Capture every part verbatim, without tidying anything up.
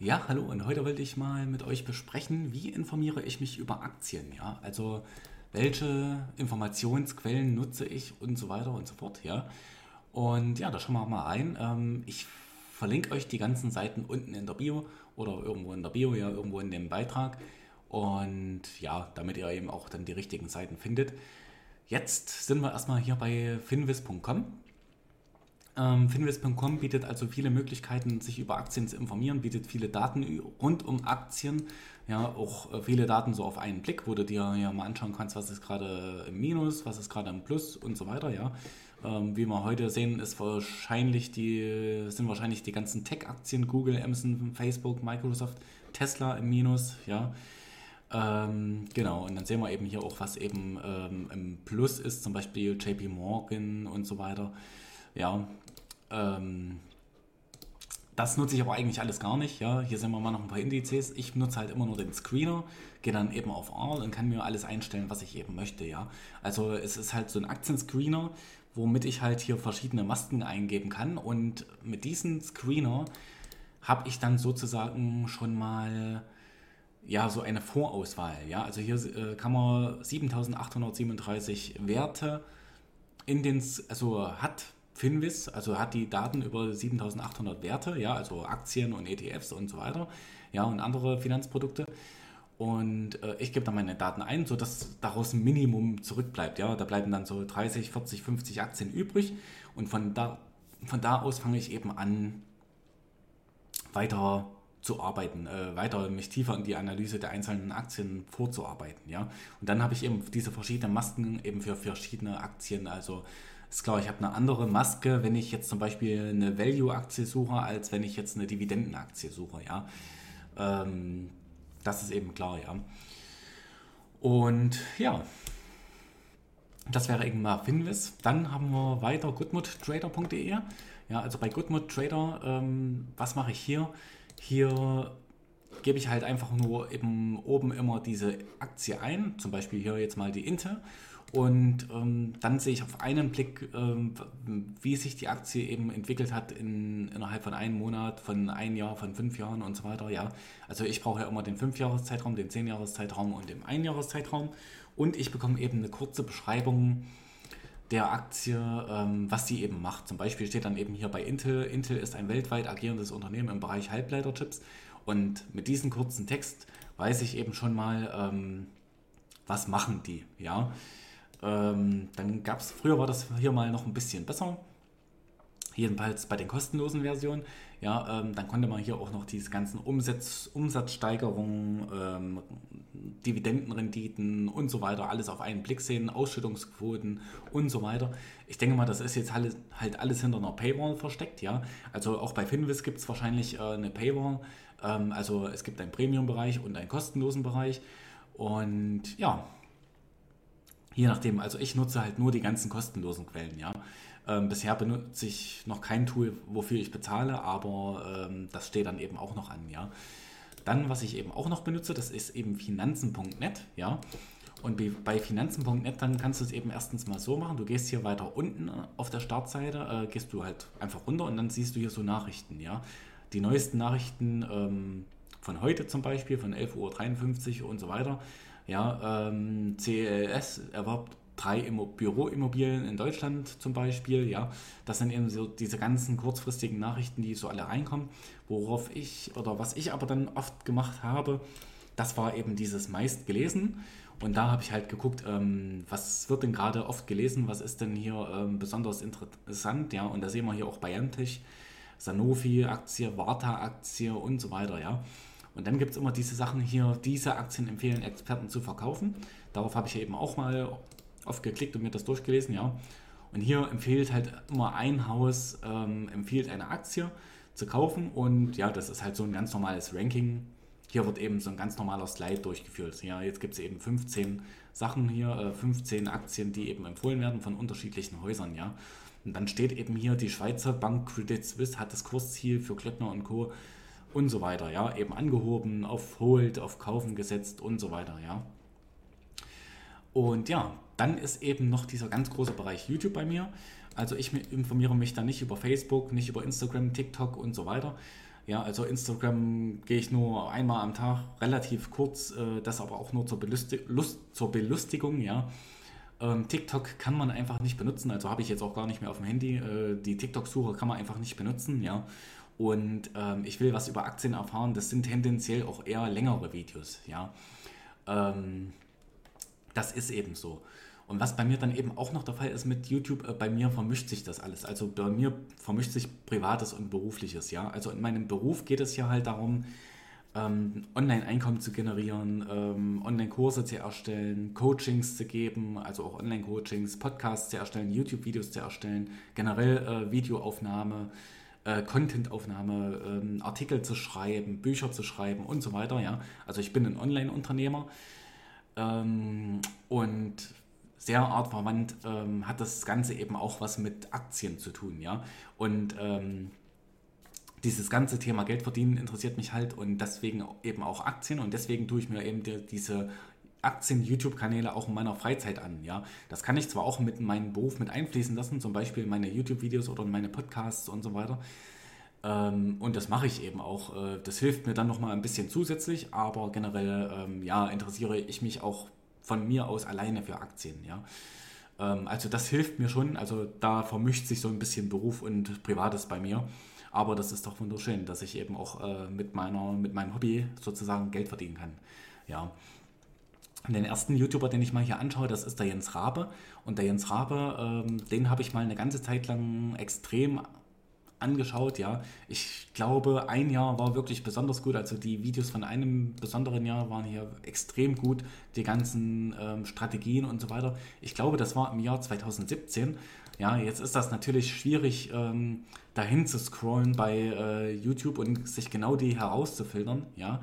Ja, hallo, und heute wollte ich mal mit euch besprechen, wie informiere ich mich über Aktien, ja, also welche Informationsquellen nutze ich und so weiter und so fort, ja. Und ja, da schauen wir mal rein. Ich verlinke euch die ganzen Seiten unten in der Bio oder irgendwo in der Bio, ja, irgendwo in dem Beitrag. Und ja, damit ihr eben auch dann die richtigen Seiten findet. Jetzt sind wir erstmal hier bei Finviz Punkt com. Ähm, Finviz Punkt com bietet also viele Möglichkeiten, sich über Aktien zu informieren, bietet viele Daten rund um Aktien, ja, auch viele Daten so auf einen Blick, wo du dir ja mal anschauen kannst, was ist gerade im Minus, was ist gerade im Plus und so weiter, ja. Ähm, wie wir heute sehen, ist wahrscheinlich die, sind wahrscheinlich die ganzen Tech-Aktien, Google, Amazon, Facebook, Microsoft, Tesla im Minus, ja. Ähm, genau, und dann sehen wir eben hier auch, was eben ähm, im Plus ist, zum Beispiel J P Morgan und so weiter. Ja, ähm, das nutze ich aber eigentlich alles gar nicht. Ja, hier sehen wir mal noch ein paar Indizes. Ich nutze halt immer nur den Screener, gehe dann eben auf R und kann mir alles einstellen, was ich eben möchte. Ja, also es ist halt so ein Aktienscreener, womit ich halt hier verschiedene Masken eingeben kann, und mit diesem Screener habe ich dann sozusagen schon mal ja so eine Vorauswahl, ja, also hier äh, kann man siebentausendachthundertsiebenunddreißig Werte in den, also hat Finviz, also hat die Daten über siebentausendachthundert Werte, ja, also Aktien und E T Fs und so weiter, ja, und andere Finanzprodukte, und äh, ich gebe dann meine Daten ein, so dass daraus ein Minimum zurückbleibt, ja, da bleiben dann so dreißig, vierzig, fünfzig Aktien übrig, und von da von da aus fange ich eben an, weiter zu arbeiten, äh, weiter mich tiefer in die Analyse der einzelnen Aktien vorzuarbeiten, ja. Und dann habe ich eben diese verschiedenen Masken eben für verschiedene Aktien, also ist klar, ich habe eine andere Maske, wenn ich jetzt zum Beispiel eine Value-Aktie suche, als wenn ich jetzt eine Dividendenaktie suche, ja. Ähm, das ist eben klar, ja. Und ja, das wäre eben mal Finviz. Dann haben wir weiter goodmuttrader punkt de, ja, also bei goodmuttrader, ähm, was mache ich hier? Hier gebe ich halt einfach nur eben oben immer diese Aktie ein, zum Beispiel hier jetzt mal die Intel, und ähm, dann sehe ich auf einen Blick, ähm, wie sich die Aktie eben entwickelt hat in, innerhalb von einem Monat, von einem Jahr, von fünf Jahren und so weiter, ja. Also ich brauche ja immer den fünf-Jahres-Zeitraum, den zehn-Jahres-Zeitraum und den ein-Jahres-Zeitraum, und ich bekomme eben eine kurze Beschreibung der Aktie, ähm, was sie eben macht. Zum Beispiel steht dann eben hier bei Intel, Intel ist ein weltweit agierendes Unternehmen im Bereich Halbleiterchips, und mit diesem kurzen Text weiß ich eben schon mal, ähm, was machen die, ja. Ähm, dann gab es, früher war das hier mal noch ein bisschen besser, jedenfalls bei den kostenlosen Versionen, ja, ähm, dann konnte man hier auch noch diese ganzen Umsatz, Umsatzsteigerungen, ähm, Dividendenrenditen und so weiter, alles auf einen Blick sehen, Ausschüttungsquoten und so weiter. Ich denke mal, das ist jetzt halt, halt alles hinter einer Paywall versteckt, ja, also auch bei Finviz gibt es wahrscheinlich äh, eine Paywall, ähm, also es gibt einen Premium-Bereich und einen kostenlosen Bereich, und ja, je nachdem, also ich nutze halt nur die ganzen kostenlosen Quellen, ja. Ähm, bisher benutze ich noch kein Tool, wofür ich bezahle, aber ähm, das steht dann eben auch noch an, ja. Dann, was ich eben auch noch benutze, das ist eben Finanzen punkt net, ja. Und bei Finanzen punkt net, dann kannst du es eben erstens mal so machen, du gehst hier weiter unten auf der Startseite, äh, gehst du halt einfach runter, und dann siehst du hier so Nachrichten, ja. Die neuesten Nachrichten ähm, von heute zum Beispiel, von elf Uhr dreiundfünfzig und so weiter. Ja, ähm, C L S erwarb drei Immo- Büroimmobilien in Deutschland zum Beispiel, ja, das sind eben so diese ganzen kurzfristigen Nachrichten, die so alle reinkommen, worauf ich, oder was ich aber dann oft gemacht habe, das war eben dieses meistgelesen, und da habe ich halt geguckt, ähm, was wird denn gerade oft gelesen, was ist denn hier ähm, besonders interessant, ja, und da sehen wir hier auch Bayantech, Sanofi Aktie, Varta Aktie und so weiter, ja. Und dann gibt es immer diese Sachen hier, diese Aktien empfehlen Experten zu verkaufen. Darauf habe ich ja eben auch mal oft geklickt und mir das durchgelesen, ja. Und hier empfiehlt halt immer ein Haus, ähm, empfiehlt eine Aktie zu kaufen. Und ja, das ist halt so ein ganz normales Ranking. Hier wird eben so ein ganz normaler Slide durchgeführt. Ja, jetzt gibt es eben fünfzehn Sachen hier, äh, fünfzehn Aktien, die eben empfohlen werden von unterschiedlichen Häusern, ja. Und dann steht eben hier, die Schweizer Bank Credit Suisse hat das Kursziel für Klöckner und Co. und so weiter, ja, eben angehoben, auf Hold, auf Kaufen gesetzt und so weiter, ja. Und ja, dann ist eben noch dieser ganz große Bereich YouTube bei mir. Also ich informiere mich dann nicht über Facebook, nicht über Instagram, TikTok und so weiter, Ja, also Instagram gehe ich nur einmal am Tag, relativ kurz, äh, das aber auch nur zur, Belusti- Lust, zur Belustigung, ja. Ähm, TikTok kann man einfach nicht benutzen, also habe ich jetzt auch gar nicht mehr auf dem Handy. Äh, die TikTok-Suche kann man einfach nicht benutzen, ja. Und ähm, ich will was über Aktien erfahren, das sind tendenziell auch eher längere Videos, ja. Ähm, das ist eben so. Und was bei mir dann eben auch noch der Fall ist mit YouTube, äh, bei mir vermischt sich das alles. Also bei mir vermischt sich Privates und Berufliches, ja. Also in meinem Beruf geht es ja halt darum, ähm, Online-Einkommen zu generieren, ähm, Online-Kurse zu erstellen, Coachings zu geben, also auch Online-Coachings, Podcasts zu erstellen, YouTube-Videos zu erstellen, generell äh, Videoaufnahme, äh, Contentaufnahme, äh, Artikel zu schreiben, Bücher zu schreiben und so weiter, ja. Also ich bin ein Online-Unternehmer ähm, und sehr artverwandt ähm, hat das Ganze eben auch was mit Aktien zu tun, ja. Und ähm, dieses ganze Thema Geld verdienen interessiert mich halt und deswegen eben auch Aktien und deswegen tue ich mir eben die, diese Aktien-YouTube-Kanäle auch in meiner Freizeit an, ja. Das kann ich zwar auch mit meinem Beruf mit einfließen lassen, zum Beispiel in meine YouTube-Videos oder in meine Podcasts und so weiter. Ähm, und das mache ich eben auch. Äh, das hilft mir dann nochmal ein bisschen zusätzlich, aber generell, ähm, ja, interessiere ich mich auch von mir aus alleine für Aktien, ja. Ähm, also das hilft mir schon, also da vermischt sich so ein bisschen Beruf und Privates bei mir, aber das ist doch wunderschön, dass ich eben auch äh, mit meiner, mit meinem Hobby sozusagen Geld verdienen kann, ja. Und den ersten YouTuber, den ich mal hier anschaue, das ist der Jens Rabe und der Jens Rabe, ähm, den habe ich mal eine ganze Zeit lang extrem angeschaut, ja. Ich glaube, ein Jahr war wirklich besonders gut, also die Videos von einem besonderen Jahr waren hier extrem gut, die ganzen ähm, Strategien und so weiter. Ich glaube, das war im Jahr zwanzig siebzehn. Ja, jetzt ist das natürlich schwierig, ähm, dahin zu scrollen bei äh, YouTube und sich genau die herauszufiltern, ja.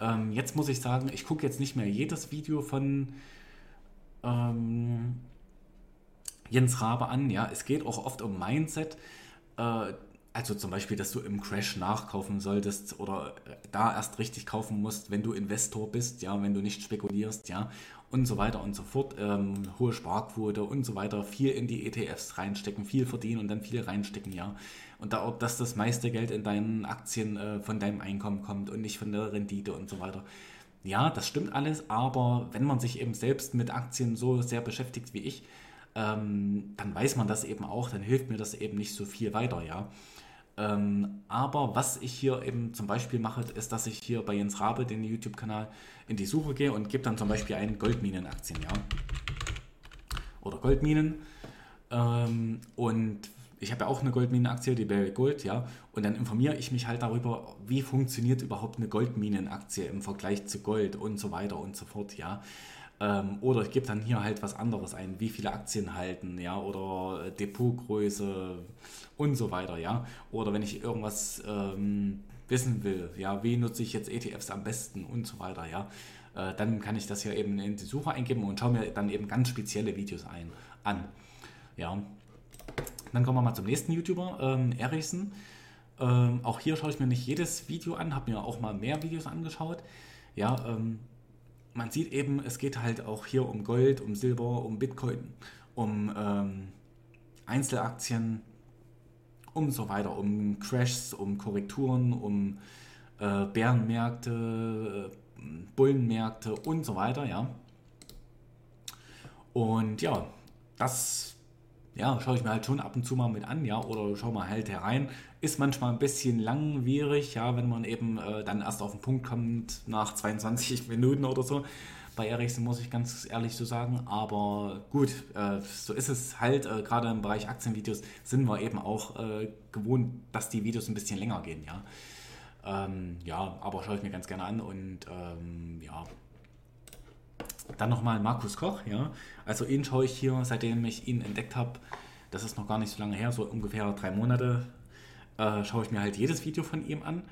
Ähm, jetzt muss ich sagen, ich gucke jetzt nicht mehr jedes Video von ähm, Jens Rabe an, ja. Es geht auch oft um Mindset. Also zum Beispiel, dass du im Crash nachkaufen solltest oder da erst richtig kaufen musst, wenn du Investor bist, ja, wenn du nicht spekulierst, ja, und so weiter und so fort. Ähm, hohe Sparquote und so weiter, viel in die E T Fs reinstecken, viel verdienen und dann viel reinstecken, ja. Und da, ob das das meiste Geld in deinen Aktien äh, von deinem Einkommen kommt und nicht von der Rendite und so weiter. Ja, das stimmt alles, aber wenn man sich eben selbst mit Aktien so sehr beschäftigt wie ich, Ähm, dann weiß man das eben auch, dann hilft mir das eben nicht so viel weiter, ja. Ähm, aber was ich hier eben zum Beispiel mache, ist, dass ich hier bei Jens Rabe, den YouTube-Kanal, in die Suche gehe und gebe dann zum Beispiel einen Goldminenaktien, ja. Oder Goldminen. Ähm, und ich habe ja auch eine Goldminenaktie, die Barrick Gold, ja. Und dann informiere ich mich halt darüber, wie funktioniert überhaupt eine Goldminenaktie im Vergleich zu Gold und so weiter und so fort, ja. Oder ich gebe dann hier halt was anderes ein, wie viele Aktien halten, ja, oder Depotgröße und so weiter, ja. Oder wenn ich irgendwas ähm, wissen will, ja, wie nutze ich jetzt E T Fs am besten und so weiter, ja. Äh, dann kann ich das hier eben in die Suche eingeben und schaue mir dann eben ganz spezielle Videos ein, an, ja. Dann kommen wir mal zum nächsten YouTuber, ähm, Erichsen. Ähm, auch hier schaue ich mir nicht jedes Video an, habe mir auch mal mehr Videos angeschaut, ja, ähm, man sieht eben, es geht halt auch hier um Gold, um Silber, um Bitcoin, um ähm, Einzelaktien und so weiter, um Crashs, um Korrekturen, um äh, Bärenmärkte, äh, Bullenmärkte und so weiter, ja. Und ja, das ja, schaue ich mir halt schon ab und zu mal mit an, ja, oder schaue mal halt herein. Ist manchmal ein bisschen langwierig, ja, wenn man eben äh, dann erst auf den Punkt kommt nach zweiundzwanzig Minuten oder so. Bei Erichsen muss ich ganz ehrlich so sagen, aber gut, äh, so ist es halt. Äh, gerade im Bereich Aktienvideos sind wir eben auch äh, gewohnt, dass die Videos ein bisschen länger gehen, ja. Ähm, ja, aber schaue ich mir ganz gerne an und ähm, ja. Dann nochmal Markus Koch, ja. Also ihn schaue ich hier, seitdem ich ihn entdeckt habe, das ist noch gar nicht so lange her, so ungefähr drei Monate, äh, schaue ich mir halt jedes Video von ihm an,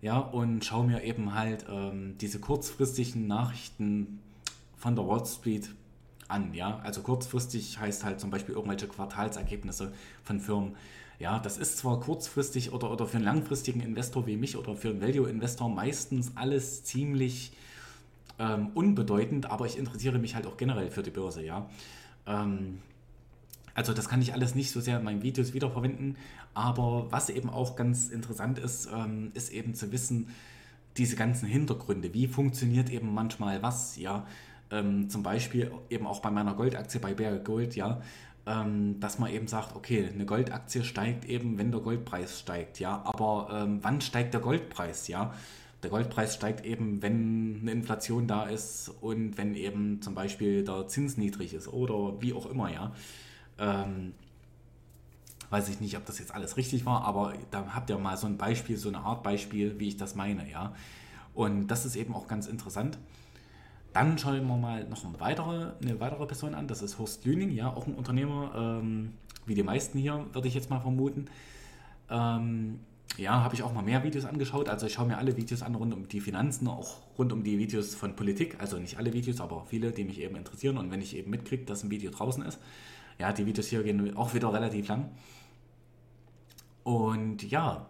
ja, und schaue mir eben halt ähm, diese kurzfristigen Nachrichten von der Wall Street an, ja. Also kurzfristig heißt halt zum Beispiel irgendwelche Quartalsergebnisse von Firmen. Ja, das ist zwar kurzfristig oder, oder für einen langfristigen Investor wie mich oder für einen Value-Investor meistens alles ziemlich Ähm, unbedeutend, aber ich interessiere mich halt auch generell für die Börse, ja. Ähm, Also das kann ich alles nicht so sehr in meinen Videos wiederverwenden, aber was eben auch ganz interessant ist, ähm, ist eben zu wissen, diese ganzen Hintergründe, wie funktioniert eben manchmal was, ja, ähm, zum Beispiel eben auch bei meiner Goldaktie, bei Barrick Gold, ja, ähm, dass man eben sagt, okay, eine Goldaktie steigt eben, wenn der Goldpreis steigt, ja, aber ähm, wann steigt der Goldpreis, ja? Der Goldpreis steigt eben, wenn eine Inflation da ist und wenn eben zum Beispiel der Zins niedrig ist oder wie auch immer, ja. Ähm, weiß ich nicht, ob das jetzt alles richtig war, aber da habt ihr mal so ein Beispiel, so eine Art Beispiel, wie ich das meine, ja. Und das ist eben auch ganz interessant. Dann schauen wir mal noch eine weitere, eine weitere Person an, das ist Horst Lüning, ja, auch ein Unternehmer, ähm, wie die meisten hier, würde ich jetzt mal vermuten. Ähm, Ja, habe ich auch mal mehr Videos angeschaut. Also ich schaue mir alle Videos an rund um die Finanzen, auch rund um die Videos von Politik. Also nicht alle Videos, aber viele, die mich eben interessieren. Und wenn ich eben mitkriege, dass ein Video draußen ist, ja, die Videos hier gehen auch wieder relativ lang. Und ja,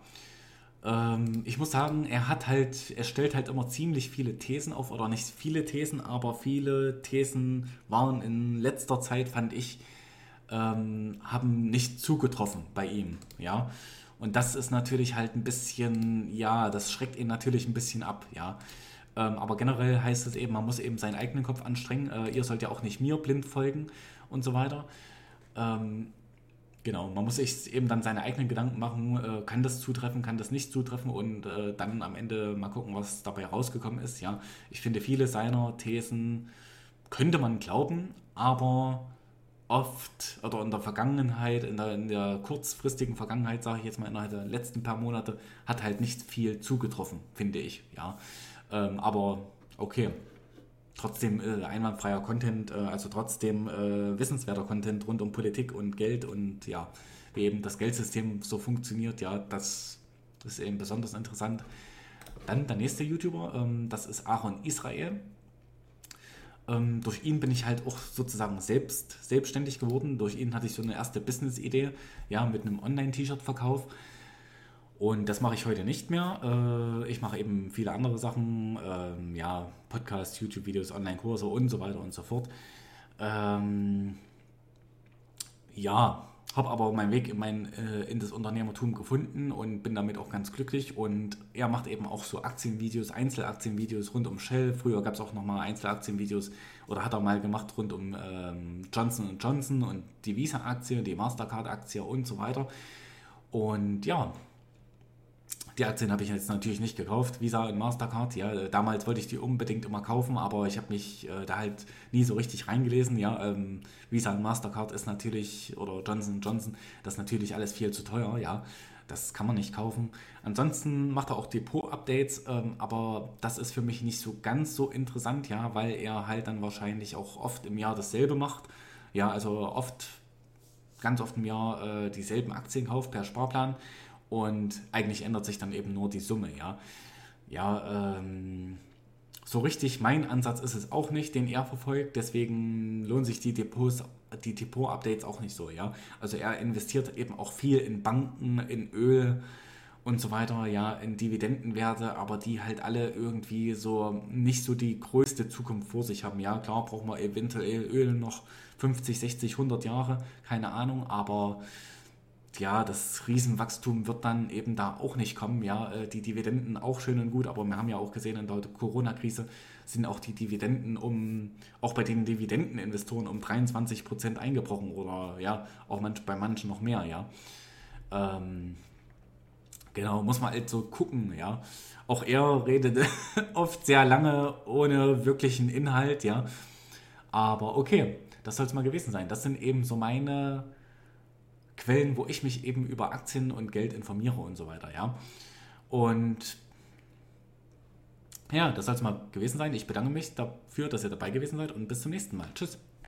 ähm, ich muss sagen, er hat halt, er stellt halt immer ziemlich viele Thesen auf, oder nicht viele Thesen, aber viele Thesen waren in letzter Zeit, fand ich, ähm, haben nicht zugetroffen bei ihm, ja. Und das ist natürlich halt ein bisschen, ja, das schreckt ihn natürlich ein bisschen ab, ja. Ähm, aber generell heißt es eben, man muss eben seinen eigenen Kopf anstrengen. Äh, ihr sollt ja auch nicht mir blind folgen und so weiter. Ähm, genau, man muss sich eben dann seine eigenen Gedanken machen. Äh, kann das zutreffen, kann das nicht zutreffen? Und äh, dann am Ende mal gucken, was dabei rausgekommen ist, ja. Ich finde, viele seiner Thesen könnte man glauben, aber oft oder in der Vergangenheit, in der, in der kurzfristigen Vergangenheit, sage ich jetzt mal, innerhalb der letzten paar Monate, hat halt nicht viel zugetroffen, finde ich, ja. Ähm, aber okay, trotzdem äh, einwandfreier Content, äh, also trotzdem äh, wissenswerter Content rund um Politik und Geld und ja, wie eben das Geldsystem so funktioniert, ja, das ist eben besonders interessant. Dann der nächste YouTuber, ähm, das ist Aaron Israel. Durch ihn bin ich halt auch sozusagen selbst selbstständig geworden. Durch ihn hatte ich so eine erste Business-Idee, ja, mit einem Online-T-Shirt-Verkauf. Und das mache ich heute nicht mehr. Ich mache eben viele andere Sachen, ja, Podcasts, YouTube-Videos, Online-Kurse und so weiter und so fort. Ja, habe aber meinen Weg in, mein, in das Unternehmertum gefunden und bin damit auch ganz glücklich. Und er macht eben auch so Aktienvideos, Einzelaktienvideos rund um Shell. Früher gab es auch nochmal Einzelaktienvideos, oder hat er mal gemacht, rund um ähm, Johnson und Johnson und die Visa-Aktie, die Mastercard-Aktie und so weiter. Und ja, die Aktien habe ich jetzt natürlich nicht gekauft, Visa und Mastercard. Ja, damals wollte ich die unbedingt immer kaufen, aber ich habe mich äh, da halt nie so richtig reingelesen. Ja, ähm, Visa und Mastercard ist natürlich, oder Johnson und Johnson, das ist natürlich alles viel zu teuer. Ja, das kann man nicht kaufen. Ansonsten macht er auch Depot-Updates, ähm, aber das ist für mich nicht so ganz so interessant, ja, weil er halt dann wahrscheinlich auch oft im Jahr dasselbe macht. Ja, also oft, ganz oft im Jahr äh, dieselben Aktien kauft per Sparplan. Und eigentlich ändert sich dann eben nur die Summe, ja. Ja, ähm, so richtig mein Ansatz ist es auch nicht, den er verfolgt. Deswegen lohnen sich die Depots, die Depot-Updates auch nicht so, ja. Also er investiert eben auch viel in Banken, in Öl und so weiter, ja, in Dividendenwerte, aber die halt alle irgendwie so nicht so die größte Zukunft vor sich haben. Ja, klar brauchen wir eventuell Öl noch fünfzig, sechzig, hundert Jahre, keine Ahnung, aber ja, das Riesenwachstum wird dann eben da auch nicht kommen, ja, die Dividenden auch schön und gut, aber wir haben ja auch gesehen, in der Corona-Krise sind auch die Dividenden um, auch bei den Dividendeninvestoren um dreiundzwanzig Prozent eingebrochen oder ja, auch manch, bei manchen noch mehr, ja. Ähm, genau, muss man halt so gucken, ja. Auch er redet oft sehr lange ohne wirklichen Inhalt, ja. Aber okay, das soll es mal gewesen sein. Das sind eben so meine Quellen, wo ich mich eben über Aktien und Geld informiere und so weiter, ja. Und ja, das soll es mal gewesen sein. Ich bedanke mich dafür, dass ihr dabei gewesen seid und bis zum nächsten Mal. Tschüss.